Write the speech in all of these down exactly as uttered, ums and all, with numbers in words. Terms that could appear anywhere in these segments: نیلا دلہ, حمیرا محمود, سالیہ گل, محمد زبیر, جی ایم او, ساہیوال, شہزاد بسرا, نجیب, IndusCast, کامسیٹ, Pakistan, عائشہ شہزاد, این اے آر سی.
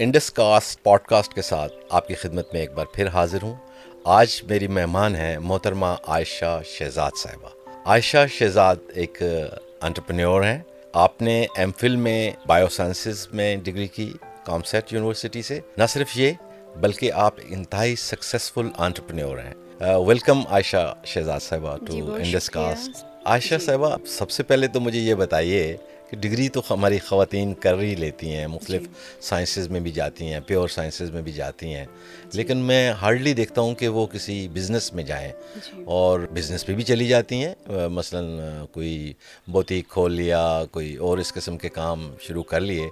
Indus cost pod cost کے ساتھ آپ کی خدمت میں ایک بار پھر حاضر ہوں. آج میری مہمان ہیں محترمہ عائشہ شہزاد صاحبہ. عائشہ شہزاد ایک انٹرپرینور ہیں. آپ نے ایم فل میں بائیو سائنسز میں ڈگری کی کامسیٹ یونیورسٹی سے. نہ صرف یہ بلکہ آپ انتہائی سکسیزفل انٹرپرینور ہیں. ویلکم عائشہ شہزاد صاحبہ ٹو انڈس کاسٹ. عائشہ صاحبہ سب سے پہلے تو مجھے یہ بتائیے کہ ڈگری تو ہماری خواتین کر ہی لیتی ہیں, مختلف سائنسز میں بھی جاتی ہیں, پیور سائنسز میں بھی جاتی ہیں, لیکن میں ہارڈلی دیکھتا ہوں کہ وہ کسی بزنس میں جائیں, اور بزنس پہ بھی چلی جاتی ہیں, مثلا کوئی بوتیک کھول لیا, کوئی اور اس قسم کے کام شروع کر لیے,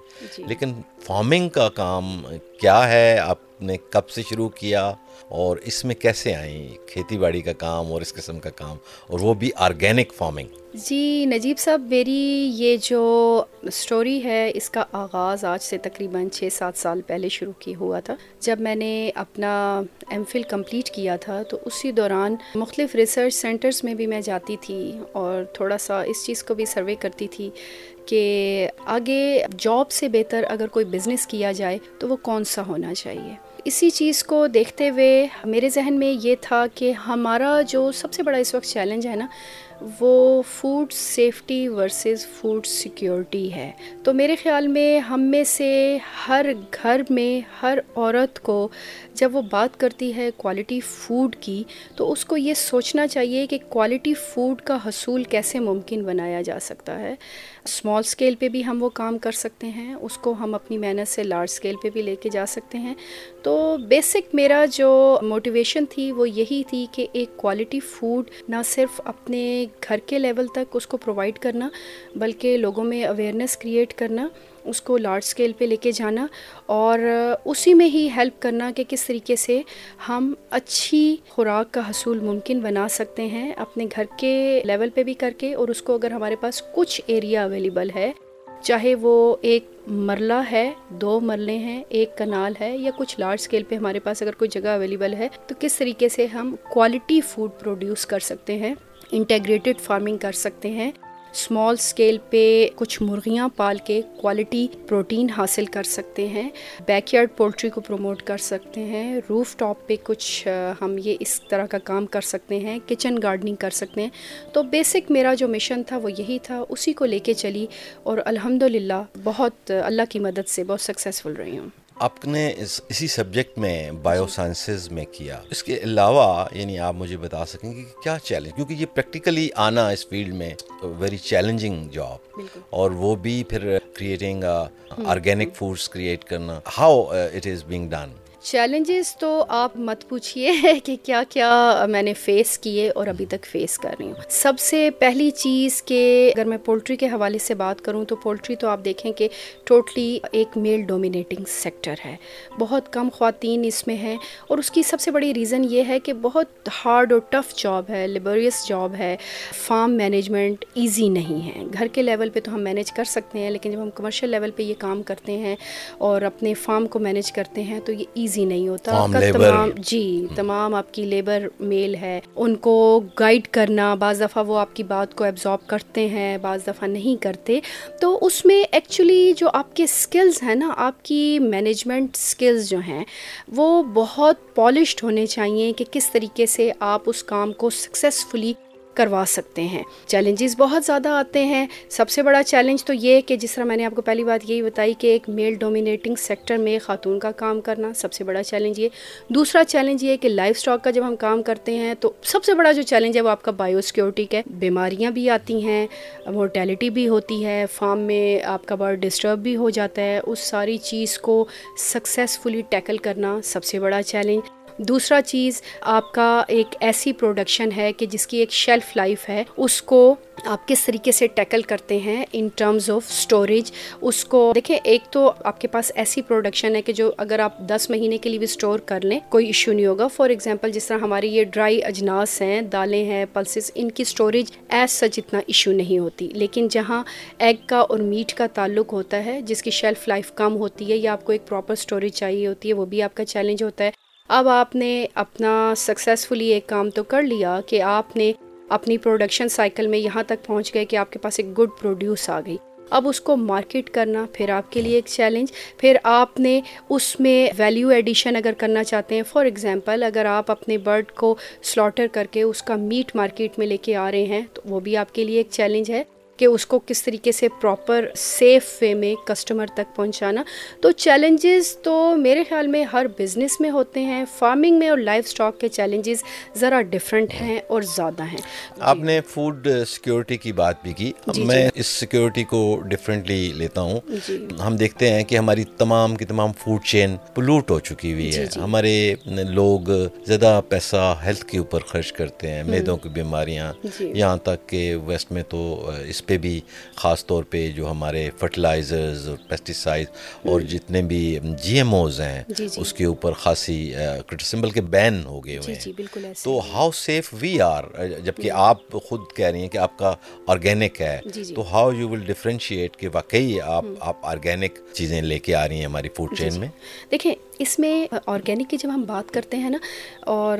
لیکن فارمنگ کا کام کیا ہے, آپ نے کب سے شروع کیا اور اس میں کیسے آئیں, کھیتی باڑی کا کام اور اس قسم کا کام, اور وہ بھی آرگینک فارمنگ؟ جی نجیب صاحب, میری یہ جو سٹوری ہے اس کا آغاز آج سے تقریباً چھ سات سال پہلے شروع کی ہوا تھا. جب میں نے اپنا ایم فل کمپلیٹ کیا تھا تو اسی دوران مختلف ریسرچ سینٹرز میں بھی میں جاتی تھی اور تھوڑا سا اس چیز کو بھی سروے کرتی تھی کہ آگے جاب سے بہتر اگر کوئی بزنس کیا جائے تو وہ کون سا ہونا چاہیے. اسی چیز کو دیکھتے ہوئے میرے ذہن میں یہ تھا کہ ہمارا جو سب سے بڑا اس وقت چیلنج ہے نا وہ food safety versus food security ہے. تو میرے خیال میں ہم میں سے ہر گھر میں ہر عورت کو جب وہ بات کرتی ہے کوالٹی فوڈ کی تو اس کو یہ سوچنا چاہیے کہ کوالٹی فوڈ کا حصول کیسے ممکن بنایا جا سکتا ہے. اسمال اسکیل پہ بھی ہم وہ کام کر سکتے ہیں, اس کو ہم اپنی محنت سے لارج اسکیل پہ بھی لے کے جا سکتے ہیں. تو بیسک میرا جو موٹیویشن تھی وہ یہی تھی کہ ایک کوالٹی فوڈ نہ صرف اپنے گھر کے لیول تک اس کو پرووائڈ کرنا بلکہ لوگوں میں اویئرنیس کریٹ کرنا, اس کو لارج اسکیل پہ لے کے جانا اور اسی میں ہی ہیلپ کرنا کہ کس طریقے سے ہم اچھی خوراک کا حصول ممکن بنا سکتے ہیں اپنے گھر کے لیول پہ بھی کر کے, اور اس کو اگر ہمارے پاس کچھ ایریا اویلیبل ہے, چاہے وہ ایک مرلہ ہے, دو مرلے ہیں, ایک کنال ہے, یا کچھ لارج اسکیل پہ ہمارے پاس اگر کوئی جگہ اویلیبل ہے تو کس طریقے سے ہم کوالٹی فوڈ پروڈیوس کر سکتے ہیں, انٹیگریٹڈ فارمنگ کر سکتے ہیں, اسمال اسکیل پہ کچھ مرغیاں پال کے کوالٹی پروٹین حاصل کر سکتے ہیں, بیک یارڈ پولٹری کو پروموٹ کر سکتے ہیں, روف ٹاپ پہ کچھ ہم یہ اس طرح کا کام کر سکتے ہیں, کچن گارڈننگ کر سکتے ہیں. تو بیسک میرا جو مشن تھا وہ یہی تھا, اسی کو لے کے چلی اور الحمدللہ بہت اللہ کی مدد سے بہت سکسیسفل رہی ہوں. آپ نے اس اسی سبجیکٹ میں بائیو سائنسز میں کیا, اس کے علاوہ یعنی آپ مجھے بتا سکیں کہ کیا چیلنج, کیونکہ یہ پریکٹیکلی آنا اس فیلڈ میں ویری چیلنجنگ جاب, اور وہ بھی پھر کریٹنگ آرگینک فوڈس کریٹ کرنا, how it is being done? Challenges تو آپ مت پوچھیے کہ کیا کیا میں نے فیس کیے اور ابھی تک فیس کر رہی ہوں. سب سے پہلی چیز کہ اگر میں پولٹری کے حوالے سے بات کروں تو پولٹری تو آپ دیکھیں کہ ٹوٹلی ایک میل ڈومینیٹنگ سیکٹر ہے, بہت کم خواتین اس میں ہیں, اور اس کی سب سے بڑی ریزن یہ ہے کہ بہت ہارڈ اور ٹف جاب ہے, لیبوریس جاب ہے, فارم مینجمنٹ ایزی نہیں ہے. گھر کے لیول پہ تو ہم مینیج کر سکتے ہیں, لیکن جب ہم کمرشل لیول پہ یہ کام کرتے ہیں اور اپنے فارم کو مینیج کرتے ہیں تو یہ ایزی نہیں ہوتا. تمام جی تمام آپ کی لیبر میل ہے, ان کو گائیڈ کرنا, بعض دفعہ وہ آپ کی بات کو ایبزارب کرتے ہیں, بعض دفعہ نہیں کرتے. تو اس میں ایکچولی جو آپ کے سکلز ہیں نا, آپ کی مینجمنٹ سکلز جو ہیں وہ بہت پالشڈ ہونے چاہیے کہ کس طریقے سے آپ اس کام کو سکسیسفلی کروا سکتے ہیں. چیلنجز بہت زیادہ آتے ہیں. سب سے بڑا چیلنج تو یہ کہ جس طرح میں نے آپ کو پہلی بات یہی بتائی کہ ایک میل ڈومینیٹنگ سیکٹر میں خاتون کا کام کرنا سب سے بڑا چیلنج یہ. دوسرا چیلنج یہ کہ لائف اسٹاک کا جب ہم کام کرتے ہیں تو سب سے بڑا جو چیلنج ہے وہ آپ کا بائیو سیکیورٹی کا, بیماریاں بھی آتی ہیں, مورٹیلٹی بھی ہوتی ہے, فارم میں آپ کا برڈ ڈسٹرب بھی ہو جاتا ہے. اس ساری چیز کو سکسیسفلی ٹیکل کرنا سب سے بڑا چیلنج. دوسرا چیز آپ کا ایک ایسی پروڈکشن ہے کہ جس کی ایک شیلف لائف ہے, اس کو آپ کس طریقے سے ٹیکل کرتے ہیں ان ٹرمز آف اسٹوریج. اس کو دیکھیں, ایک تو آپ کے پاس ایسی پروڈکشن ہے کہ جو اگر آپ دس مہینے کے لیے بھی اسٹور کر لیں کوئی ایشو نہیں ہوگا. فار ایگزامپل جس طرح ہماری یہ ڈرائی اجناس ہیں, دالیں ہیں, پلسز, ان کی اسٹوریج ایز سچ اتنا ایشو نہیں ہوتی. لیکن جہاں ایگ کا اور میٹ کا تعلق ہوتا ہے جس کی شیلف لائف کم ہوتی ہے یا آپ کو ایک پراپر اسٹوریج چاہیے ہوتی ہے, وہ بھی آپ کا چیلنج ہوتا ہے. اب آپ نے اپنا سکسیسفلی ایک کام تو کر لیا کہ آپ نے اپنی پروڈکشن سائیکل میں یہاں تک پہنچ گئے کہ آپ کے پاس ایک گڈ پروڈیوس آ گئی, اب اس کو مارکیٹ کرنا پھر آپ کے لیے ایک چیلنج. پھر آپ نے اس میں ویلیو ایڈیشن اگر کرنا چاہتے ہیں، فار ایگزامپل اگر آپ اپنے برڈ کو سلاٹر کر کے اس کا میٹ مارکیٹ میں لے کے آ رہے ہیں تو وہ بھی آپ کے لیے ایک چیلنج ہے کہ اس کو کس طریقے سے پراپر سیف وے میں کسٹمر تک پہنچانا. تو چیلنجز تو میرے خیال میں ہر بزنس میں ہوتے ہیں، فارمنگ میں اور لائف سٹاک کے چیلنجز ذرا ڈیفرنٹ ہیں اور زیادہ ہیں. آپ نے فوڈ سیکیورٹی کی بات بھی کی، میں اس سیکیورٹی کو ڈیفرنٹلی لیتا ہوں. ہم دیکھتے ہیں کہ ہماری تمام کی تمام فوڈ چین پلوٹ ہو چکی ہوئی ہے، ہمارے لوگ زیادہ پیسہ ہیلتھ کے اوپر خرچ کرتے ہیں، میدوں کی بیماریاں، یہاں تک کہ ویسٹ میں تو اس پہ بھی خاص طور پہ جو ہمارے فرٹیلائزرز اور پیسٹیسائڈ اور جتنے بھی جی ایم اوز ہیں اس کے اوپر خاصی کرٹیسمبل کے بین ہو گئے ہوئے ہیں. تو ہاؤ سیف وی آر، جبکہ آپ خود کہہ رہی ہیں کہ آپ کا آرگینک ہے، تو ہاؤ یو ول ڈفرینشیٹ کہ واقعی آپ آپ آرگینک چیزیں لے کے آ رہی ہیں ہماری فوڈ چین میں؟ دیکھیں، اس میں آرگینک کی جب ہم بات کرتے ہیں نا، اور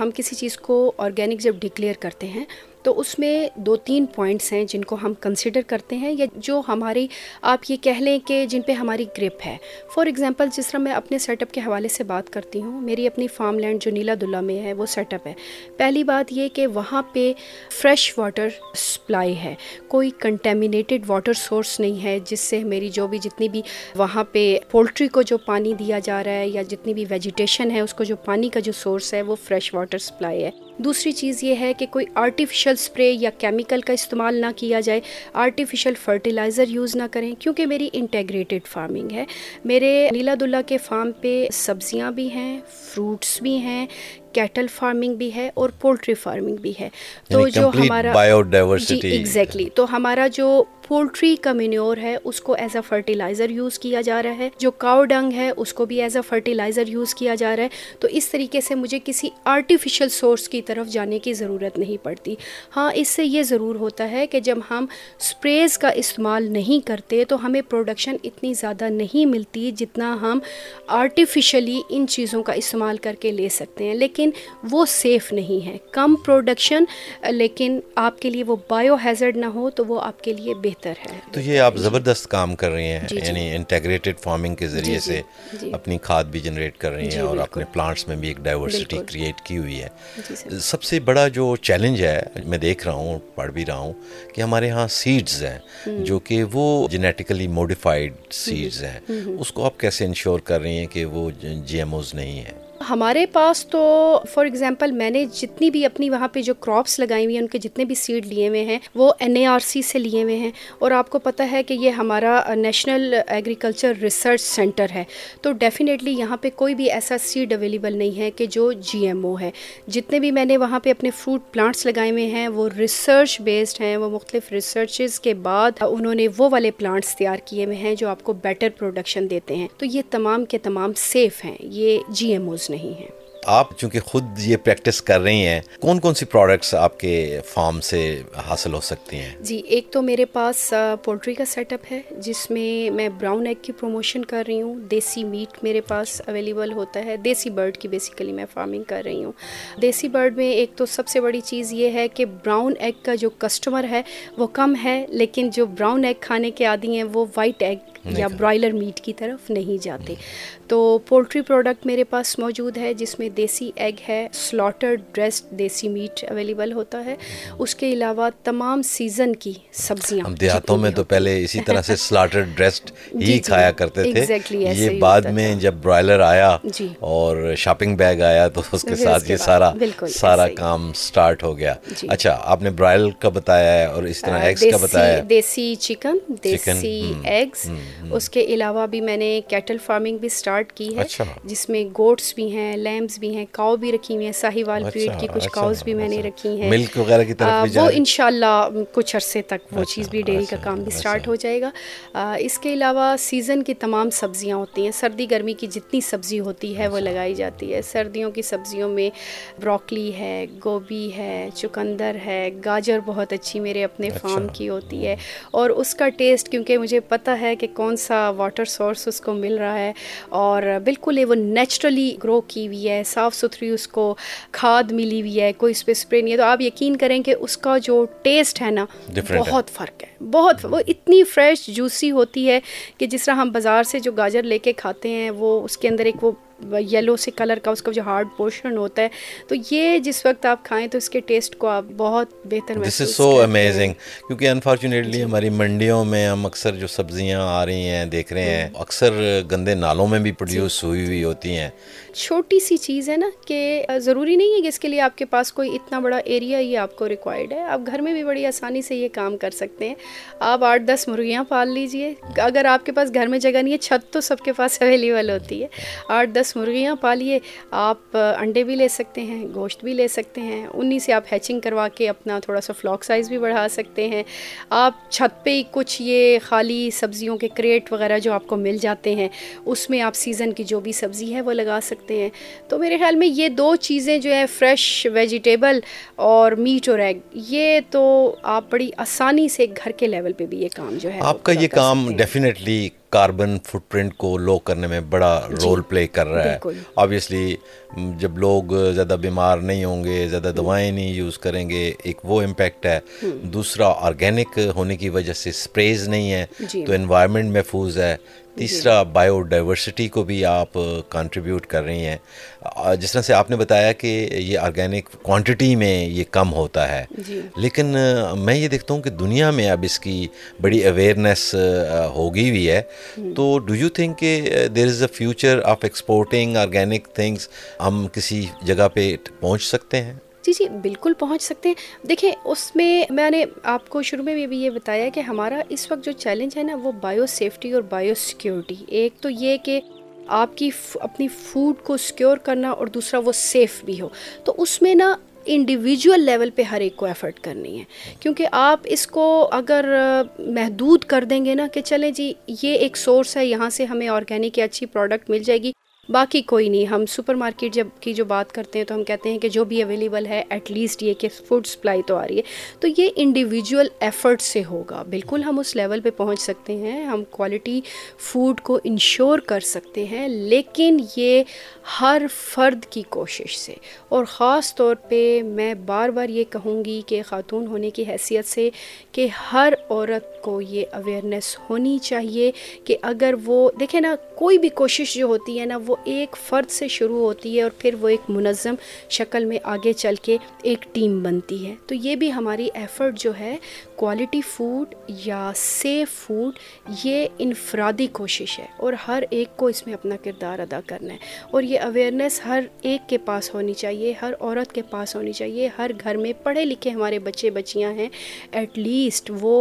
ہم کسی چیز کو آرگینک جب ڈکلیئر کرتے ہیں تو اس میں دو تین پوائنٹس ہیں جن کو ہم کنسیڈر کرتے ہیں، یا جو ہماری آپ یہ کہہ لیں کہ جن پہ ہماری گرپ ہے. فار ایگزامپل جس طرح میں اپنے سیٹ اپ کے حوالے سے بات کرتی ہوں، میری اپنی فارم لینڈ جو نیلا دلہ میں ہے وہ سیٹ اپ ہے. پہلی بات یہ کہ وہاں پہ فریش واٹر سپلائی ہے، کوئی کنٹیمینیٹڈ واٹر سورس نہیں ہے جس سے میری جو بھی جتنی بھی وہاں پہ پولٹری کو جو پانی دیا جا رہا ہے یا جتنی بھی ویجیٹیشن ہے اس کو جو پانی کا جو سورس ہے وہ فریش واٹر سپلائی ہے. دوسری چیز یہ ہے کہ کوئی آرٹیفیشل اسپرے یا کیمیکل کا استعمال نہ کیا جائے، آرٹیفیشل فرٹیلائزر یوز نہ کریں، کیونکہ میری انٹیگریٹڈ فارمنگ ہے. میرے نیلا دلہ کے فارم پہ سبزیاں بھی ہیں، فروٹس بھی ہیں، کیٹل فارمنگ بھی ہے اور پولٹری فارمنگ بھی ہے. تو جو ہمارا بایو ڈائیورسٹی ایگزیکٹلی، تو ہمارا جو پولٹری کا مینیور ہے اس کو ایز اے فرٹیلائزر یوز کیا جا رہا ہے، جو کاؤ ڈنگ ہے اس کو بھی ایز اے فرٹیلائزر یوز کیا جا رہا ہے. تو اس طریقے سے مجھے کسی آرٹیفیشل سورس کی طرف جانے کی ضرورت نہیں پڑتی. ہاں، اس سے یہ ضرور ہوتا ہے کہ جب ہم اسپریز کا استعمال نہیں کرتے تو ہمیں پروڈکشن اتنی زیادہ نہیں ملتی جتنا ہم آرٹیفیشلی ان چیزوں کا استعمال کر کے لے سکتے ہیں، لیکن وہ سیف نہیں ہے. کم پروڈکشن لیکن آپ کے لیے وہ بایو ہیزرڈ نہ ہو تو وہ آپ کے لیے بہتر ہے. تو یہ آپ زبردست کام کر رہی ہیں، یعنی انٹیگریٹڈ فارمنگ کے ذریعے سے اپنی کھاد بھی جنریٹ کر رہی ہیں اور اپنے پلانٹس میں بھی ایک ڈائیورسٹی کریٹ کی ہوئی ہے. سب سے بڑا جو چیلنج ہے میں دیکھ رہا ہوں، پڑھ بھی رہا ہوں کہ ہمارے ہاں سیڈز ہیں جو کہ وہ جینیٹیکلی موڈیفائڈ سیڈز ہیں، اس کو آپ کیسے انشور کر رہی ہیں کہ وہ جی ایم اوز نہیں ہیں؟ ہمارے پاس تو فار ایگزامپل میں نے جتنی بھی اپنی وہاں پہ جو کراپس لگائی ہوئی ہیں ان کے جتنے بھی سیڈ لیے ہوئے ہیں وہ این اے آر سی سے لیے ہوئے ہیں. اور آپ کو پتہ ہے کہ یہ ہمارا نیشنل ایگریکلچر ریسرچ سینٹر ہے، تو ڈیفینیٹلی یہاں پہ کوئی بھی ایسا سیڈ اویلیبل نہیں ہے کہ جو جی ایم او ہے. جتنے بھی میں نے وہاں پہ اپنے فروٹ پلانٹس لگائے ہوئے ہیں وہ ریسرچ بیسڈ ہیں، وہ مختلف ریسرچز کے بعد انہوں نے وہ والے پلانٹس تیار کیے ہوئے ہیں جو آپ کو بیٹر پروڈکشن دیتے ہیں. تو یہ تمام کے تمام سیف ہیں، یہ جی ایم اوز نہیں ہے. آپ چونکہ خود یہ پریکٹس کر رہی ہیں، کون کون سی پروڈکٹس آپ کے فارم سے حاصل ہو سکتی ہیں؟ جی، ایک تو میرے پاس پولٹری کا سیٹ اپ ہے جس میں میں براؤن ایگ کی پروموشن کر رہی ہوں. دیسی میٹ میرے پاس اویلیبل ہوتا ہے، دیسی برڈ کی بیسیکلی میں فارمنگ کر رہی ہوں. دیسی برڈ میں ایک تو سب سے بڑی چیز یہ ہے کہ براؤن ایگ کا جو کسٹمر ہے وہ کم ہے، لیکن جو براؤن ایگ کھانے کے عادی ہیں وہ وائٹ ایگ یا برائلر میٹ کی طرف نہیں جاتے. تو پولٹری پروڈکٹ میرے پاس موجود ہے جس میں دیسی ایگ ہے، سلاٹرڈ ڈریسڈ دیسی میٹ اویلیبل ہوتا ہے. اس کے علاوہ تمام سیزن کی سبزیاں، دیہاتوں میں تو پہلے اسی طرح سے سلاٹرڈ ڈریسڈ ہی کھایا کرتے تھے، یہ بعد میں جب برائلر آیا اور شاپنگ بیگ آیا تو اس کے ساتھ یہ سارا سارا کام سٹارٹ ہو گیا. اچھا، آپ نے برائلر کا بتایا ہے اور اس طرح ایگز کا بتایا ہے، دیسی چکن، دیسی ایگز. اس کے علاوہ بھی میں نے کیٹل فارمنگ بھی سٹارٹ کی ہے جس میں گوٹس بھی ہیں، لیمز بھی ہیں، کاؤ بھی رکھی ہوئی ہیں، ساہیوال بریڈ کی کچھ کاؤز بھی میں نے رکھی ہیں. ملک وغیرہ کی طرف بھی جا رہے ہیں، وہ انشاءاللہ کچھ عرصے تک وہ چیز بھی، ڈیری کا کام بھی سٹارٹ ہو جائے گا. اس کے علاوہ سیزن کی تمام سبزیاں ہوتی ہیں، سردی گرمی کی جتنی سبزی ہوتی ہے وہ لگائی جاتی ہے. سردیوں کی سبزیوں میں بروکلی ہے، گوبھی ہے، چقندر ہے، گاجر بہت اچھی میرے اپنے فارم کی ہوتی ہے. اور اس کا ٹیسٹ کیونکہ مجھے پتہ ہے کہ کون کون سا واٹر سورس اس کو مل رہا ہے، اور بالکل وہ نیچرلی گرو کی ہوئی ہے، صاف ستھری اس کو کھاد ملی ہوئی ہے، کوئی اس پہ اسپرے نہیں ہے، تو آپ یقین کریں کہ اس کا جو ٹیسٹ ہے نا بہت فرق ہے، بہت وہ اتنی فریش جوسی ہوتی ہے کہ جس طرح ہم بازار سے جو گاجر لے کے کھاتے ہیں وہ اس کے اندر ایک وہ یلو سے کلر کا اس کا جو ہارڈ پورشن ہوتا ہے، تو یہ جس وقت آپ کھائیں تو اس کے ٹیسٹ کو آپ بہت بہتر محسوس کرتے ہیں۔ دس از سو امیزنگ، کیونکہ انفارچونیٹلی ہماری منڈیوں میں ہم اکثر جو سبزیاں آ رہی ہیں دیکھ رہے ہیں اکثر گندے نالوں میں بھی پروڈیوس ہوئی ہوئی ہوتی ہیں۔ چھوٹی سی چیز ہے نا کہ ضروری نہیں ہے کہ اس کے لیے آپ کے پاس کوئی اتنا بڑا ایریا ہی آپ کو ریکوائرڈ ہے، آپ گھر میں بھی بڑی آسانی سے یہ کام کر سکتے ہیں۔ آپ آٹھ دس مرغیاں پال لیجئے، اگر آپ کے پاس گھر میں جگہ نہیں ہے، چھت تو سب کے پاس اویلیبل ہوتی ہے، آٹھ دس مرغیاں پالیے، آپ انڈے بھی لے سکتے ہیں، گوشت بھی لے سکتے ہیں، انہیں سے آپ ہیچنگ کروا کے اپنا تھوڑا سا فلاک سائز بھی بڑھا سکتے ہیں۔ آپ چھت پہ ہی کچھ یہ خالی سبزیوں کے کریٹ وغیرہ جو آپ کو مل جاتے ہیں اس میں آپ سیزن کی جو بھی سبزی ہے وہ لگا سکتے ہیں۔ تو میرے خیال میں یہ دو چیزیں جو ہیں، فریش ویجیٹیبل اور میٹ اور ایگ، یہ تو آپ بڑی آسانی سے گھر کے لیول پہ بھی یہ کام جو ہے آپ کا یہ کام ڈیفینیٹلی کاربن فٹ پرنٹ کو لو کرنے میں بڑا رول پلے کر رہا ہے۔ آبویسلی جب لوگ زیادہ بیمار نہیں ہوں گے، زیادہ دوائیں نہیں یوز کریں گے، ایک وہ امپیکٹ ہے، دوسرا آرگینک ہونے کی وجہ سے سپریز نہیں ہے تو انوائرمنٹ محفوظ ہے، تیسرا بائیو ڈائیورسٹی کو بھی آپ کنٹریبیوٹ کر رہی ہیں۔ جس طرح سے آپ نے بتایا کہ یہ آرگینک کوانٹٹی میں یہ کم ہوتا ہے، لیکن میں یہ دیکھتا ہوں کہ دنیا میں اب اس کی بڑی اویئرنیس ہوگی ہوئی ہے، تو ڈو یو تھنک کہ there is a future of exporting organic things, ہم کسی جگہ پہ پہنچ سکتے ہیں؟ جی جی بالکل پہنچ سکتے ہیں۔ دیکھیں اس میں میں نے آپ کو شروع میں بھی یہ بتایا کہ ہمارا اس وقت جو چیلنج ہے نا وہ بایو سیفٹی اور بایو سیکیورٹی، ایک تو یہ کہ آپ کی اپنی فوڈ کو سیکیور کرنا اور دوسرا وہ سیف بھی ہو، تو اس میں نا انڈیویجول لیول پہ ہر ایک کو ایفرٹ کرنی ہے، کیونکہ آپ اس کو اگر محدود کر دیں گے نا کہ چلیں جی یہ ایک سورس ہے، یہاں سے ہمیں آرگینک یا اچھی پروڈکٹ مل جائے گی، باقی کوئی نہیں۔ ہم سپر مارکیٹ جب کی جو بات کرتے ہیں تو ہم کہتے ہیں کہ جو بھی اویلیبل ہے ایٹ لیسٹ یہ کہ فوڈ سپلائی تو آ رہی ہے، تو یہ انڈیویجول ایفرٹ سے ہوگا۔ بالکل ہم اس لیول پہ پہنچ سکتے ہیں، ہم کوالٹی فوڈ کو انشور کر سکتے ہیں، لیکن یہ ہر فرد کی کوشش سے، اور خاص طور پہ میں بار بار یہ کہوں گی کہ خاتون ہونے کی حیثیت سے کہ ہر عورت کو یہ اویئرنیس ہونی چاہیے کہ اگر وہ دیکھیں نا، کوئی بھی کوشش جو ہوتی ہے نا وہ ایک فرد سے شروع ہوتی ہے اور پھر وہ ایک منظم شکل میں آگے چل کے ایک ٹیم بنتی ہے، تو یہ بھی ہماری ایفرٹ جو ہے کوالٹی فوڈ یا سیف فوڈ، یہ انفرادی کوشش ہے اور ہر ایک کو اس میں اپنا کردار ادا کرنا ہے، اور یہ اویئرنیس ہر ایک کے پاس ہونی چاہیے، ہر عورت کے پاس ہونی چاہیے، ہر گھر میں پڑھے لکھے ہمارے بچے بچیاں ہیں، ایٹ لیسٹ وہ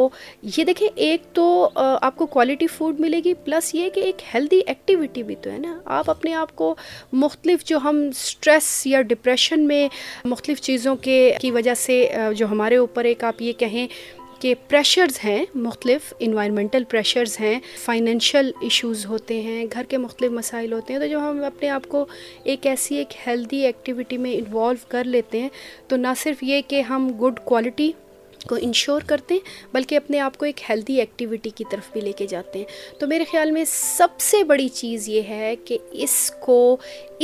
یہ دیکھیں، ایک تو آپ کو کوالٹی فوڈ ملے گی پلس یہ کہ ایک ہیلدی ایکٹیویٹی بھی تو ہے نا، آپ اپنے آپ کو مختلف جو ہم سٹریس یا ڈپریشن میں مختلف چیزوں کے کی وجہ سے جو ہمارے اوپر ایک آپ یہ کہیں کہ پریشرز ہیں، مختلف انوائرمنٹل پریشرز ہیں، فائنینشیل ایشوز ہوتے ہیں، گھر کے مختلف مسائل ہوتے ہیں، تو جب ہم اپنے آپ کو ایک ایسی ایک ہیلدی ایکٹیویٹی میں انوالو کر لیتے ہیں تو نہ صرف یہ کہ ہم گڈ کوالٹی کو انشور کرتے ہیں بلکہ اپنے آپ کو ایک ہیلدی ایکٹیویٹی کی طرف بھی لے کے جاتے ہیں۔ تو میرے خیال میں سب سے بڑی چیز یہ ہے کہ اس کو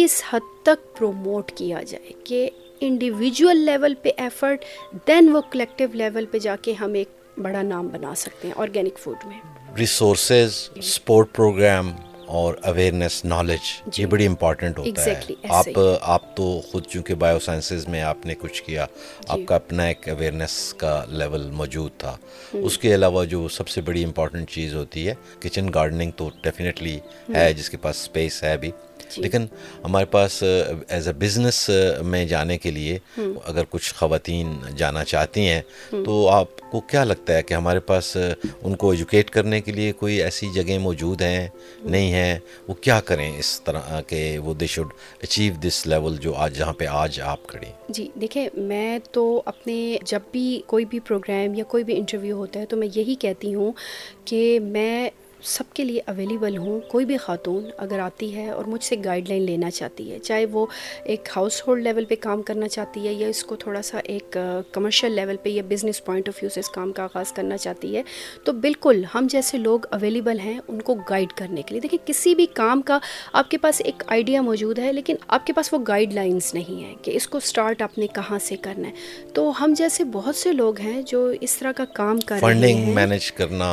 اس حد تک پروموٹ کیا جائے کہ انڈیویجول لیول پہ ایفرٹ، دین وہ کلیکٹیو لیول پہ جا کے ہم ایک بڑا نام بنا سکتے ہیں آرگینک فوڈ میں۔ ریسورسز، سپورٹ پروگرام اور اویئرنیس، نالج، یہ بڑی امپورٹنٹ ہوتا ہے۔ آپ آپ تو خود چونکہ بایو سائنسز میں آپ نے کچھ کیا، آپ کا اپنا ایک اویئرنیس کا لیول موجود تھا، اس کے علاوہ جو سب سے بڑی امپورٹنٹ چیز ہوتی ہے کچن گارڈننگ تو ڈیفینیٹلی ہے جس کے پاس اسپیس ہے بھی، لیکن ہمارے پاس ایز اے بزنس میں جانے کے لیے اگر کچھ خواتین جانا چاہتی ہیں تو آپ کو کیا لگتا ہے کہ ہمارے پاس ان کو ایجوکیٹ کرنے کے لیے کوئی ایسی جگہیں موجود ہیں نہیں ہیں؟ وہ کیا کریں اس طرح کہ وہ they should achieve this level جو آج جہاں پہ آج آپ کھڑی؟ جی دیکھیں، میں تو اپنے جب بھی کوئی بھی پروگرام یا کوئی بھی انٹرویو ہوتا ہے تو میں یہی کہتی ہوں کہ میں سب کے لیے اویلیبل ہوں. کوئی بھی خاتون اگر آتی ہے اور مجھ سے گائیڈ لائن لینا چاہتی ہے, چاہے وہ ایک ہاؤس ہولڈ لیول پہ کام کرنا چاہتی ہے یا اس کو تھوڑا سا ایک کمرشل لیول پہ یا بزنس پوائنٹ آف ویو سے اس کام کا آغاز کرنا چاہتی ہے, تو بالکل ہم جیسے لوگ اویلیبل ہیں ان کو گائیڈ کرنے کے لیے. دیکھیں, کسی بھی کام کا آپ کے پاس ایک آئیڈیا موجود ہے لیکن آپ کے پاس وہ گائیڈ لائنز نہیں ہیں کہ اس کو اسٹارٹ آپ نے کہاں سے کرنا ہے, تو ہم جیسے بہت سے لوگ ہیں جو اس طرح کا کام کر رہے ہیں. فنڈنگ مینیج کرنا,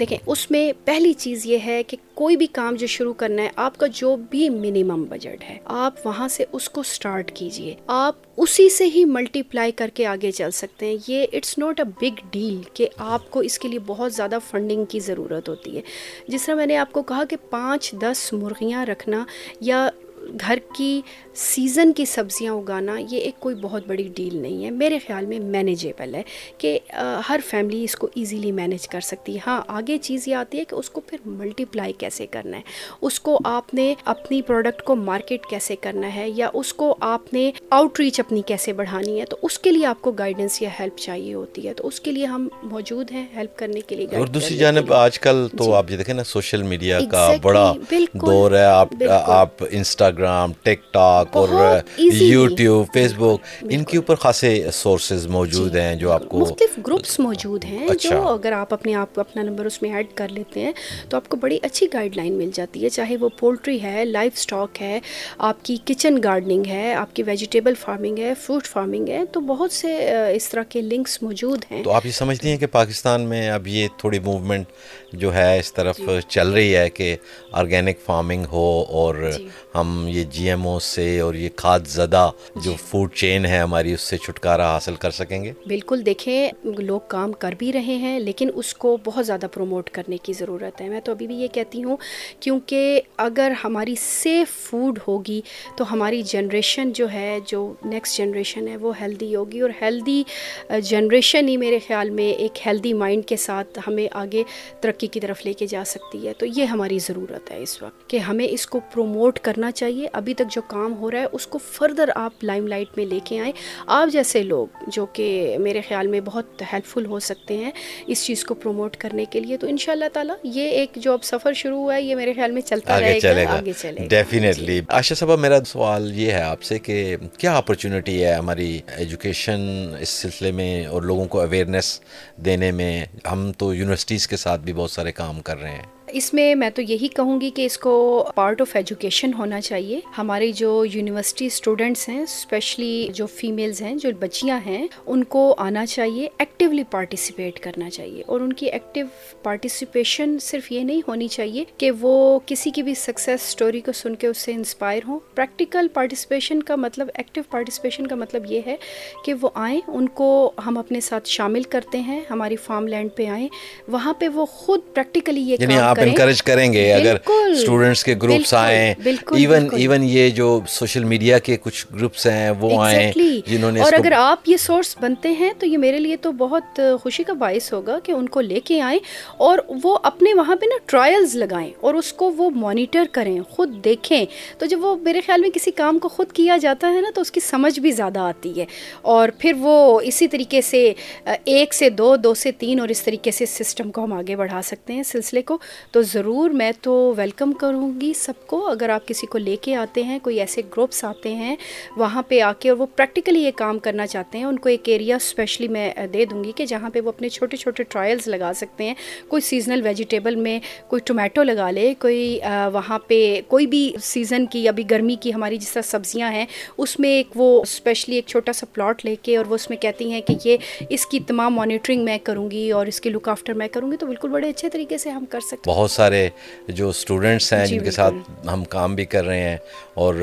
دیکھیں اس میں پہلی چیز یہ ہے کہ کوئی بھی کام جو شروع کرنا ہے آپ کا جو بھی منیمم بجٹ ہے آپ وہاں سے اس کو اسٹارٹ کیجئے, آپ اسی سے ہی ملٹی پلائی کر کے آگے چل سکتے ہیں. یہ it's not a big deal کہ آپ کو اس کے لیے بہت زیادہ فنڈنگ کی ضرورت ہوتی ہے. جس طرح میں نے آپ کو کہا کہ پانچ دس مرغیاں رکھنا یا گھر کی سیزن کی سبزیاں اگانا یہ ایک کوئی بہت بڑی ڈیل نہیں ہے, میرے خیال میں مینیجیبل ہے کہ ہر فیملی اس کو ایزیلی مینیج کر سکتی ہے. ہاں, آگے چیز یہ آتی ہے کہ اس کو پھر ملٹی پلائی کیسے کرنا ہے, اس کو آپ نے اپنی پروڈکٹ کو مارکیٹ کیسے کرنا ہے یا اس کو آپ نے آؤٹ ریچ اپنی کیسے بڑھانی ہے, تو اس کے لیے آپ کو گائیڈنس یا ہیلپ چاہیے ہوتی ہے, تو اس کے لیے ہم موجود ہیں ہیلپ کرنے کے لیے. اور دوسری جانب آج کل تو آپ یہ دیکھیں نا سوشل میڈیا کا بڑا دور ہے, آپ انسٹاگرام, ٹک ٹاک اور یوٹیوب, فیس بک, ان کے اوپر خاصے سورسز موجود ہیں جو آپ کو مختلف گروپس موجود ہیں جو اگر آپ اپنے آپ کو اپنا نمبر اس میں ایڈ کر لیتے ہیں تو آپ کو بڑی اچھی گائیڈ لائن مل جاتی ہے, چاہے وہ پولٹری ہے, لائف اسٹاک ہے, آپ کی کچن گارڈننگ ہے, آپ کی ویجیٹیبل فارمنگ ہے, فروٹ فارمنگ ہے, تو بہت سے اس طرح کے لنکس موجود ہیں. تو آپ یہ سمجھتی ہیں کہ پاکستان میں اب یہ تھوڑی موومنٹ جو ہے اس طرف چل رہی ہے کہ آرگینک فارمنگ ہو اور ہم یہ جی ایم او سے اور یہ کھاد زدہ جو فوڈ چین ہے ہماری اس سے چھٹکارا حاصل کر سکیں گے؟ بالکل, دیکھیں لوگ کام کر بھی رہے ہیں لیکن اس کو بہت زیادہ پروموٹ کرنے کی ضرورت ہے. میں تو ابھی بھی یہ کہتی ہوں کیونکہ اگر ہماری سیف فوڈ ہوگی تو ہماری جنریشن جو ہے, جو نیکسٹ جنریشن ہے, وہ ہیلدی ہوگی, اور ہیلدی جنریشن ہی میرے خیال میں ایک ہیلدی مائنڈ کے ساتھ ہمیں آگے ترقی کی طرف لے کے جا سکتی ہے. تو یہ ہماری ضرورت ہے اس وقت کہ ہمیں اس کو پروموٹ کرنا چاہیے. ابھی تک جو کام ہو رہا ہے اس کو فردر آپ لائم لائٹ میں لے کے آئیں. آپ جیسے لوگ جو کہ میرے خیال میں بہت ہیلپ فل ہو سکتے ہیں اس چیز کو پروموٹ کرنے کے لیے, تو انشاء اللہ تعالیٰ یہ ایک جو اب سفر شروع ہوا ہے یہ میرے خیال میں چلتا رہے گا, آگے چلے گا ڈیفینیٹلی. عائشہ صاحبہ, میرا سوال یہ ہے آپ سے کہ کیا اپرچونٹی ہے ہماری ایجوکیشن اس سلسلے میں اور لوگوں کو اویئرنیس دینے میں؟ ہم تو یونیورسٹیز کے ساتھ بھی بہت سارے کام کر رہے ہیں. اس میں میں تو یہی کہوں گی کہ اس کو پارٹ آف ایجوکیشن ہونا چاہیے. ہمارے جو یونیورسٹی اسٹوڈنٹس ہیں, اسپیشلی جو فیمیلز ہیں, جو بچیاں ہیں, ان کو آنا چاہیے, ایکٹیولی پارٹیسپیٹ کرنا چاہیے. اور ان کی ایکٹیو پارٹیسپیشن صرف یہ نہیں ہونی چاہیے کہ وہ کسی کی بھی سکسیس اسٹوری کو سن کے اس سے انسپائر ہوں. پریکٹیکل پارٹیسپیشن کا مطلب, ایکٹیو پارٹیسپیشن کا مطلب یہ ہے کہ وہ آئیں, ان کو ہم اپنے ساتھ شامل کرتے ہیں, ہماری فارم لینڈ پہ آئیں, وہاں پہ وہ خود پریکٹیکلی یہ کام انکریج کریں گے. اگر اسٹوڈنٹس کے گروپس آئیں, ایون ایون یہ جو سوشل میڈیا کے کچھ گروپس ہیں وہ آئیں جنہوں نے, اور اگر آپ یہ سورس بنتے ہیں تو یہ میرے لیے تو بہت خوشی کا باعث ہوگا کہ ان کو لے کے آئیں اور وہ اپنے وہاں پہ نا ٹرائلز لگائیں اور اس کو وہ مانیٹر کریں, خود دیکھیں. تو جب وہ میرے خیال میں کسی کام کو خود کیا جاتا ہے نا تو اس کی سمجھ بھی زیادہ آتی ہے, اور پھر وہ اسی طریقے سے ایک سے دو, دو سے تین, اور اس طریقے سے سسٹم کو ہم آگے بڑھا سکتے ہیں, سلسلے کو. تو ضرور میں تو ویلکم کروں گی سب کو, اگر آپ کسی کو لے کے آتے ہیں, کوئی ایسے گروپس آتے ہیں وہاں پہ آ کے اور وہ پریکٹیکلی یہ کام کرنا چاہتے ہیں, ان کو ایک ایریا اسپیشلی میں دے دوں گی کہ جہاں پہ وہ اپنے چھوٹے چھوٹے ٹرائلز لگا سکتے ہیں. کوئی سیزنل ویجیٹیبل میں کوئی ٹومیٹو لگا لے, کوئی وہاں پہ کوئی بھی سیزن کی, ابھی گرمی کی ہماری جس طرح سبزیاں ہیں اس میں ایک وہ اسپیشلی ایک چھوٹا سا پلاٹ لے کے اور وہ اس میں کہتی ہیں کہ یہ اس کی تمام مانیٹرنگ میں کروں گی اور اس کی لک آفٹر میں کروں گی, تو بالکل بڑے اچھے طریقے سے ہم کر سکتے ہیں. بہت سارے جو اسٹوڈنٹس ہیں جن کے ساتھ ہم کام بھی کر رہے ہیں اور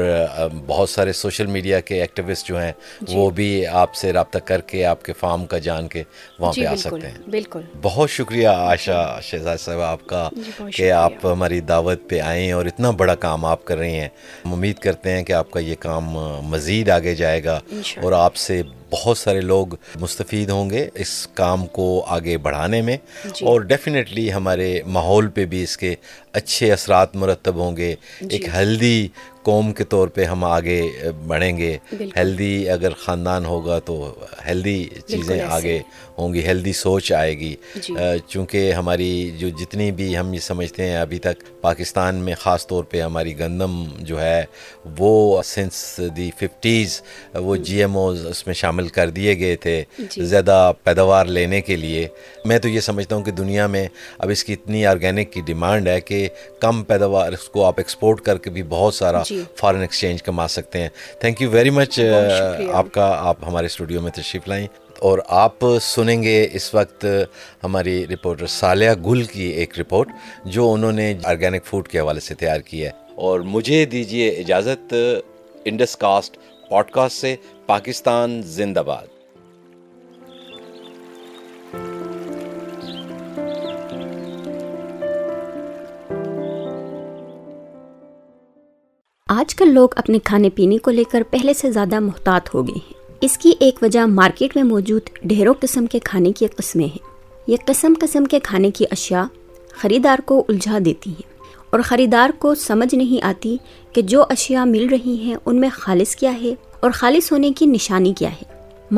بہت سارے سوشل میڈیا کے ایکٹیوسٹ جو ہیں وہ بھی آپ سے رابطہ کر کے, آپ کے فارم کا جان کے وہاں پہ آ سکتے ہیں. بالکل, بہت شکریہ عائشہ شہزاد صاحب آپ کا کہ آپ ہماری دعوت پہ آئیں اور اتنا بڑا کام آپ کر رہی ہیں. ہم امید کرتے ہیں کہ آپ کا یہ کام مزید آگے جائے گا اور آپ سے بہت سارے لوگ مستفید ہوں گے اس کام کو آگے بڑھانے میں, اور ڈیفینیٹلی ہمارے ماحول پہ بھی اس کے اچھے اثرات مرتب ہوں گے. ایک ہیلدی قوم کے طور پہ ہم آگے بڑھیں گے. ہیلدی اگر خاندان ہوگا تو ہیلدی چیزیں آگے ہوں گی, ہیلدی سوچ آئے گی. چونکہ ہماری جو جتنی بھی ہم یہ سمجھتے ہیں ابھی تک پاکستان میں خاص طور پہ ہماری گندم جو ہے وہ سنس دی ففٹیز وہ جی ایم اوز اس میں شامل کر دیے گئے تھے زیادہ پیداوار لینے کے لیے. میں تو یہ سمجھتا ہوں کہ دنیا میں اب اس کی اتنی آرگینک کی ڈیمانڈ ہے کہ کم پیداوار اس کو آپ ایکسپورٹ کر کے بھی بہت سارا فارن ایکسچینج کما سکتے ہیں. تھینک یو ویری مچ آپ کا, آپ ہمارے اسٹوڈیو میں تشریف لائیں. اور آپ سنیں گے اس وقت ہماری رپورٹر سالیہ گل کی ایک رپورٹ جو انہوں نے آرگینک فوڈ کے حوالے سے تیار کی ہے. اور مجھے دیجیے اجازت انڈس کاسٹ پوڈ کاسٹ سے. پاکستان زندہ باد. آج کل لوگ اپنے کھانے پینے کو لے کر پہلے سے زیادہ محتاط ہو گئے ہیں. اس کی ایک وجہ مارکیٹ میں موجود ڈھیروں قسم کے کھانے کی قسمیں ہیں. یہ قسم قسم کے کھانے کی اشیاء خریدار کو الجھا دیتی ہیں اور خریدار کو سمجھ نہیں آتی کہ جو اشیاء مل رہی ہیں ان میں خالص کیا ہے اور خالص ہونے کی نشانی کیا ہے.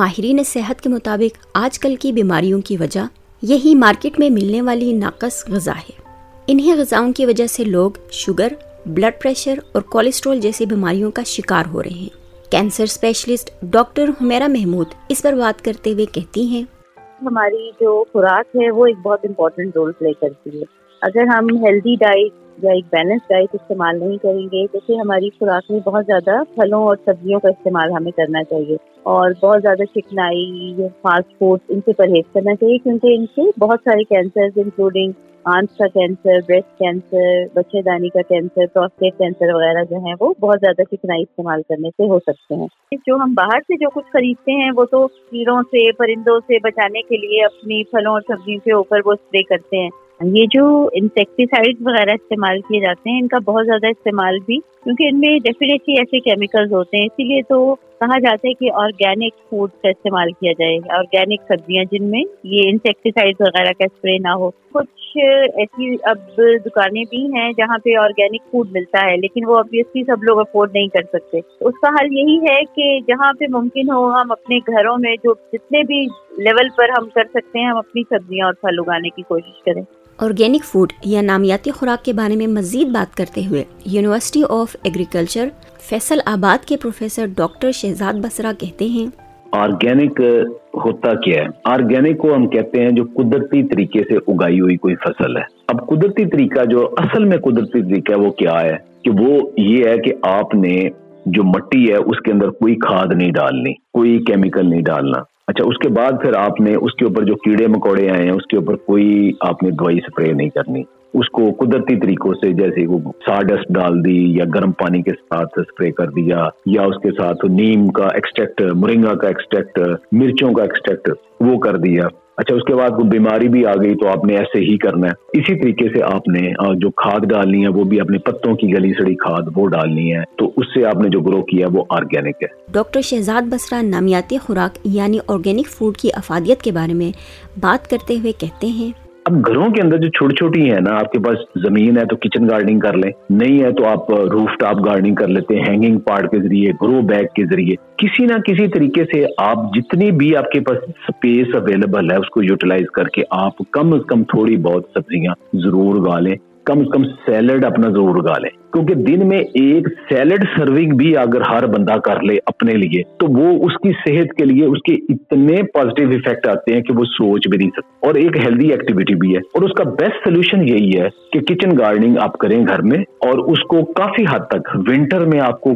ماہرین صحت کے مطابق آج کل کی بیماریوں کی وجہ یہی مارکیٹ میں ملنے والی ناقص غذا ہے. انہیں غذاؤں کی وجہ سے لوگ شوگر, بلڈ پریشر اور کولیسٹرول جیسی بیماریوں کا شکار ہو رہے ہیں. Cancer specialist doctor حمیرا محمود اس پر بات کرتے ہوئے کہتی ہیں, ہماری جو خوراک ہے وہ ایک بہت امپورٹنٹ رول پلے کرتی ہے. اگر ہم ہیلدی ڈائٹ یا ایک بیلنس ڈائٹ استعمال نہیں کریں گے, جیسے ہماری خوراک میں بہت زیادہ پھلوں اور سبزیوں کا استعمال ہمیں کرنا چاہیے اور بہت زیادہ چکنائی, فاسٹ فوڈ, ان سے پرہیز کرنا چاہیے کیونکہ ان سے بہت سارے کینسرز انکلوڈنگ آنت کا کینسر, بریسٹ کینسر, بچے دانی کا کینسر, پروسٹیٹ کینسر وغیرہ جو ہیں وہ بہت زیادہ چکنائی استعمال کرنے سے ہو سکتے ہیں. جو ہم باہر سے جو کچھ خریدتے ہیں وہ تو کیڑوں سے, پرندوں سے بچانے کے لیے اپنی پھلوں اور سبزیوں کے اوپر وہ اسپرے کرتے ہیں. یہ جو انسیکٹیسائڈ وغیرہ استعمال کیے جاتے ہیں ان کا بہت زیادہ استعمال بھی, کیونکہ ان میں ڈیفینیٹلی ایسے کیمیکلز ہوتے ہیں. اسی لیے تو کہا جاتا ہے کہ آرگینک فوڈ کا استعمال کیا جائے, آرگینک سبزیاں جن میں یہ انسیکٹیسائڈ وغیرہ کا اسپرے نہ ہو. کچھ ایسی اب دکانیں بھی ہیں جہاں پہ آرگینک فوڈ ملتا ہے لیکن وہ ابویسلی سب لوگ افورڈ نہیں کر سکتے. اس کا حل یہی ہے کہ جہاں پہ ممکن ہو ہم اپنے گھروں میں جو جتنے بھی لیول پر ہم کر سکتے ہیں ہم اپنی سبزیاں اور پھل اگانے کی کوشش کریں. آرگینک فوڈ یا نامیاتی خوراک کے بارے میں مزید بات کرتے ہوئے یونیورسٹی آف ایگریکلچر فیصل آباد کے پروفیسر ڈاکٹر شہزاد بسرا کہتے ہیں, آرگینک ہوتا کیا ہے؟ آرگینک کو ہم کہتے ہیں جو قدرتی طریقے سے اگائی ہوئی کوئی فصل ہے. اب قدرتی طریقہ جو اصل میں قدرتی طریقہ ہے وہ کیا ہے کہ وہ یہ ہے کہ آپ نے جو مٹی ہے اس کے اندر کوئی کھاد نہیں ڈالنی, کوئی کیمیکل نہیں ڈالنا. اچھا, اس کے بعد پھر آپ نے اس کے اوپر جو کیڑے مکوڑے آئے ہیں اس کے اوپر کوئی آپ نے دوائی سپرے نہیں کرنی. اس کو قدرتی طریقوں سے, جیسے وہ ساڈسٹ ڈال دی یا گرم پانی کے ساتھ سپرے کر دیا یا اس کے ساتھ نیم کا ایکسٹریکٹ, مرنگا کا ایکسٹریکٹ, مرچوں کا ایکسٹریکٹ وہ کر دیا. اچھا, اس کے بعد کوئی بیماری بھی آ گئی تو آپ نے ایسے ہی کرنا ہے. اسی طریقے سے آپ نے جو کھاد ڈالنی ہے وہ بھی اپنے پتوں کی گلی سڑی کھاد وہ ڈالنی ہے, تو اس سے آپ نے جو گرو کیا وہ آرگینک ہے. ڈاکٹر شہزاد بسرا نامیاتی خوراک یعنی آرگینک فوڈ کی افادیت کے بارے میں بات کرتے ہوئے کہتے ہیں, اب گھروں کے اندر جو چھوٹی چھوٹی ہیں نا, آپ کے پاس زمین ہے تو کچن گارڈنگ کر لیں, نہیں ہے تو آپ روف ٹاپ گارڈنگ کر لیتے ہیں, ہینگنگ پارٹ کے ذریعے, گرو بیگ کے ذریعے. کسی نہ کسی طریقے سے آپ جتنی بھی آپ کے پاس اسپیس اویلیبل ہے اس کو یوٹیلائز کر کے آپ کم از کم تھوڑی بہت سبزیاں ضرور اگا لیں, کم از کم سیلڈ اپنا ضرور اگا لیں. کیونکہ دن میں ایک سیلڈ سرونگ بھی اگر ہر بندہ کر لے اپنے لیے تو وہ اس کی صحت کے لیے اس کے اتنے پازیٹیو ایفیکٹ آتے ہیں کہ وہ سوچ بھی نہیں سکتے, اور ایک ہیلدی ایکٹیویٹی بھی ہے. اور اس کا بیسٹ سولوشن یہی ہے کہ کچن گارڈنگ آپ کریں گھر میں, اور اس کو کافی حد تک ونٹر میں آپ کو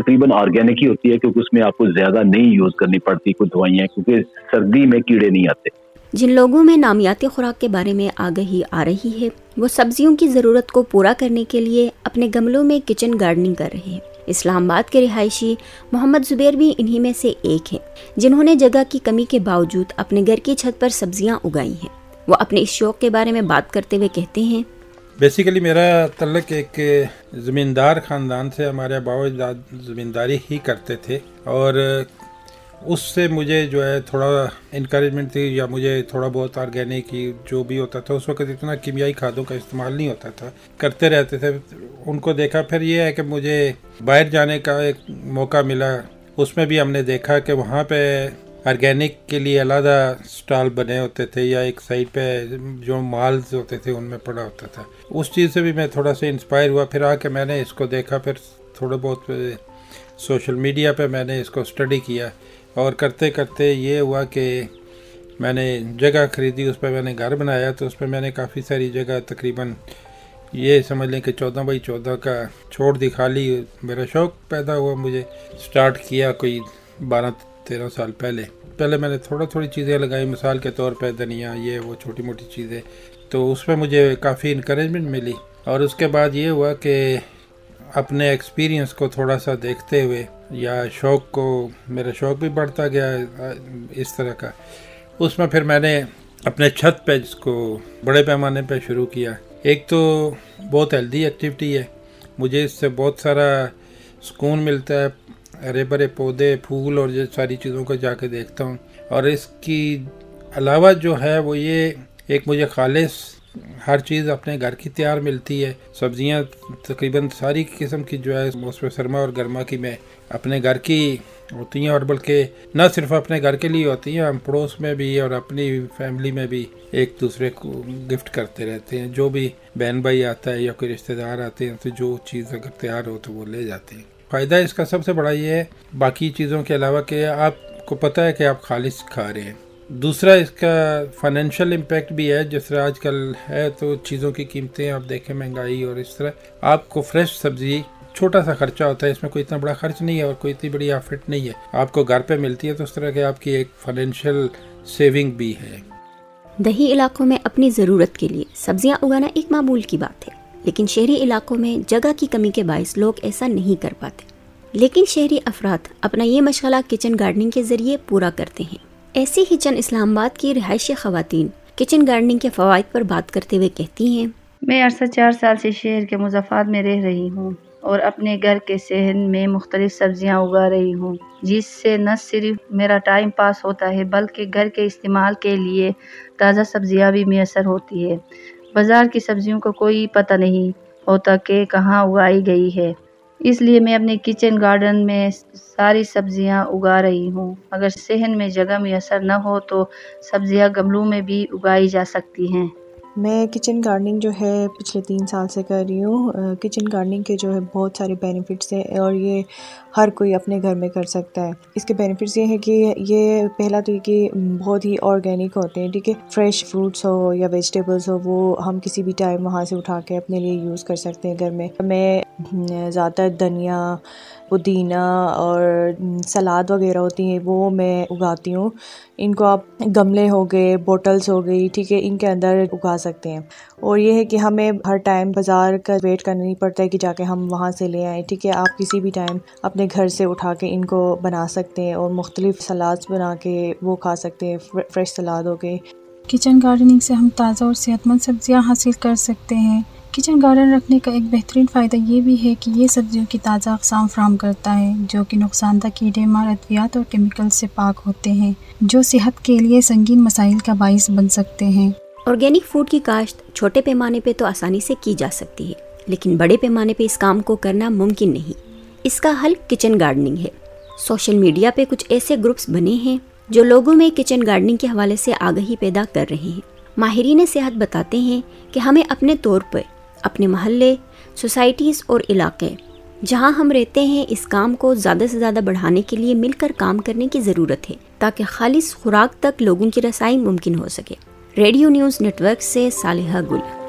تقریباً آرگینک ہی ہوتی ہے کیونکہ اس میں آپ کو زیادہ نہیں یوز کرنی پڑتی کوئی دوائیاں, کیونکہ سردی میں کیڑے نہیں آتے. جن لوگوں میں نامیاتی خوراک کے بارے میں آگہی آ رہی ہے وہ سبزیوں کی ضرورت کو پورا کرنے کے لیے اپنے گملوں میں کچن گارڈننگ کر رہے ہیں. اسلام آباد کے رہائشی محمد زبیر بھی انہی میں سے ایک ہیں جنہوں نے جگہ کی کمی کے باوجود اپنے گھر کی چھت پر سبزیاں اگائی ہیں. وہ اپنے اس شوق کے بارے میں بات کرتے ہوئے کہتے ہیں, بیسیکلی میرا تعلق ایک زمیندار خاندان سے, ہمارے باپ اجداد زمینداری ہی کرتے تھے اور اس سے مجھے جو ہے تھوڑا انکریجمنٹ تھی، یا مجھے تھوڑا بہت آرگینک جو بھی ہوتا تھا، اس وقت اتنا کیمیائی کھادوں کا استعمال نہیں ہوتا تھا، کرتے رہتے تھے ان کو دیکھا۔ پھر یہ ہے کہ مجھے باہر جانے کا ایک موقع ملا، اس میں بھی ہم نے دیکھا کہ وہاں پہ آرگینک کے لیے علیحدہ اسٹال بنے ہوتے تھے، یا ایک سائڈ پہ جو مالز ہوتے تھے ان میں پڑا ہوتا تھا۔ اس چیز سے بھی میں تھوڑا سا انسپائر ہوا، پھر آ کے میں نے اس کو دیکھا، پھر تھوڑا بہت سوشل میڈیا پہ میں نے اس کو اسٹڈی کیا، اور کرتے کرتے یہ ہوا کہ میں نے جگہ خریدی، اس پہ میں نے گھر بنایا۔ تو اس پہ میں نے کافی ساری جگہ تقریباً یہ سمجھ لیں کہ چودہ بائی چودہ کا چھوڑ دی خالی، میرا شوق پیدا ہوا، مجھے اسٹارٹ کیا کوئی بارہ تیرہ سال پہلے۔ پہلے میں نے تھوڑا تھوڑی چیزیں لگائی، مثال کے طور پہ دھنیا، یہ وہ چھوٹی موٹی چیزیں، تو اس میں مجھے کافی انکریجمنٹ ملی۔ اور اس کے بعد یہ ہوا کہ اپنے ایکسپیرینس کو تھوڑا سا دیکھتے ہوئے، یا شوق کو، میرا شوق بھی بڑھتا گیا اس طرح کا۔ اس میں پھر میں نے اپنے چھت پہ اس کو بڑے پیمانے پہ شروع کیا۔ ایک تو بہت ہیلدی ایکٹیویٹی ہے، مجھے اس سے بہت سارا سکون ملتا ہے، ہرے بھرے پودے، پھول اور یہ ساری چیزوں کو جا کے دیکھتا ہوں۔ اور اس کی علاوہ جو ہے وہ یہ ایک مجھے خالص ہر چیز اپنے گھر کی تیار ملتی ہے، سبزیاں تقریباً ساری قسم کی جو ہے موسم سرما اور گرما کی میں اپنے گھر کی ہوتی ہیں، اور بلکہ نہ صرف اپنے گھر کے لیے ہوتی ہیں، ہم پڑوس میں بھی اور اپنی فیملی میں بھی ایک دوسرے کو گفٹ کرتے رہتے ہیں۔ جو بھی بہن بھائی آتا ہے یا کوئی رشتہ دار آتے ہیں، تو جو چیز اگر تیار ہو تو وہ لے جاتے ہیں۔ فائدہ اس کا سب سے بڑا یہ ہے باقی چیزوں کے علاوہ کہ آپ کو پتہ ہے کہ آپ خالص کھا رہے ہیں۔ دوسرا اس کا فائنینشیل امپیکٹ بھی ہے، جس طرح آج کل ہے تو چیزوں کی قیمتیں آپ دیکھیں، مہنگائی، اور اس طرح آپ کو فریش سبزی، چھوٹا سا خرچہ ہوتا ہے، اس میں کوئی اتنا بڑا خرچ نہیں ہے اور کوئی اتنی بڑی آفٹ نہیں ہے، آپ کو گھر پہ ملتی ہے، تو اس طرح کہ آپ کی ایک فائنینشیل سیونگ بھی ہے۔ دیہی علاقوں میں اپنی ضرورت کے لیے سبزیاں اگانا ایک معمول کی بات ہے، لیکن شہری علاقوں میں جگہ کی کمی کے باعث لوگ ایسا نہیں کر پاتے، لیکن شہری افراد اپنا یہ مشغلہ کچن گارڈننگ کے ذریعے پورا کرتے ہیں۔ ایسی ہی چند اسلام آباد کی رہائشی خواتین کچن گارڈننگ کے فوائد پر بات کرتے ہوئے کہتی ہیں، میں عرصہ چار سال سے شہر کے مضافات میں رہ رہی ہوں اور اپنے گھر کے صحن میں مختلف سبزیاں اگا رہی ہوں، جس سے نہ صرف میرا ٹائم پاس ہوتا ہے بلکہ گھر کے استعمال کے لیے تازہ سبزیاں بھی میسر ہوتی ہے۔ بازار کی سبزیوں کو کوئی پتہ نہیں ہوتا کہ کہاں اگائی گئی ہے، اس لیے میں اپنے کچن گارڈن میں ساری سبزیاں اگا رہی ہوں۔ اگر صحن میں جگہ میسر نہ ہو تو سبزیاں گملوں میں بھی اگائی جا سکتی ہیں۔ میں کچن گارڈننگ جو ہے پچھلے تین سال سے کر رہی ہوں۔ کچن گارڈننگ کے جو ہے بہت سارے بینیفٹس ہیں، اور یہ ہر کوئی اپنے گھر میں کر سکتا ہے۔ اس کے بینیفٹس یہ ہیں کہ یہ پہلا تو یہ کہ بہت ہی آرگینک ہوتے ہیں، ٹھیک ہے، فریش فروٹس ہو یا ویجیٹیبلس ہو، وہ ہم کسی بھی ٹائم وہاں سے اٹھا کے اپنے لیے یوز کر سکتے ہیں گھر میں۔ میں زیادہ تر دھنیا، پودینہ اور سلاد وغیرہ ہوتی ہیں، وہ میں اگاتی ہوں۔ ان کو آپ گملے ہو گئے، بوٹلس ہو گئی، ٹھیک ہے، ان کے اندر اگا سکتے ہیں۔ اور یہ ہے کہ ہمیں ہر ٹائم بازار کا ویٹ کرنا نہیں پڑتا ہے کہ جا کے ہم وہاں سے لے آئیں، ٹھیک ہے، آپ کسی بھی ٹائم اپنے گھر سے اٹھا کے ان کو بنا سکتے ہیں اور مختلف سلادس بنا کے وہ کھا سکتے ہیں، فریش سلاد ہو گئے۔ کچن گارڈننگ سے ہم تازہ اور صحت مند سبزیاں حاصل کر سکتے ہیں۔ کچن گارڈن رکھنے کا ایک بہترین فائدہ یہ بھی ہے کہ یہ سبزیوں کی تازہ اقسام فراہم کرتا ہے، جو کہ نقصان دہ کیڑے مار، ادویات اور کیمیکل سے پاک ہوتے ہیں، جو صحت کے لیے سنگین مسائل کا باعث بن سکتے ہیں۔ آرگینک فوڈ کی کاشت چھوٹے پیمانے پہ تو آسانی سے کی جا سکتی ہے، لیکن بڑے پیمانے پہ اس کام کو کرنا ممکن نہیں۔ اس کا حل کچن گارڈننگ ہے۔ سوشل میڈیا پہ کچھ ایسے گروپس بنے ہیں جو لوگوں میں کچن گارڈننگ کے حوالے سے آگہی پیدا کر رہے ہیں۔ ماہرین صحت بتاتے ہیں کہ ہمیں اپنے طور پر اپنے محلے، سوسائٹیز اور علاقے جہاں ہم رہتے ہیں، اس کام کو زیادہ سے زیادہ بڑھانے کے لیے مل کر کام کرنے کی ضرورت ہے، تاکہ خالص خوراک تک لوگوں کی رسائی ممکن ہو سکے۔ ریڈیو نیوز نیٹ ورک سے سالیہ گل۔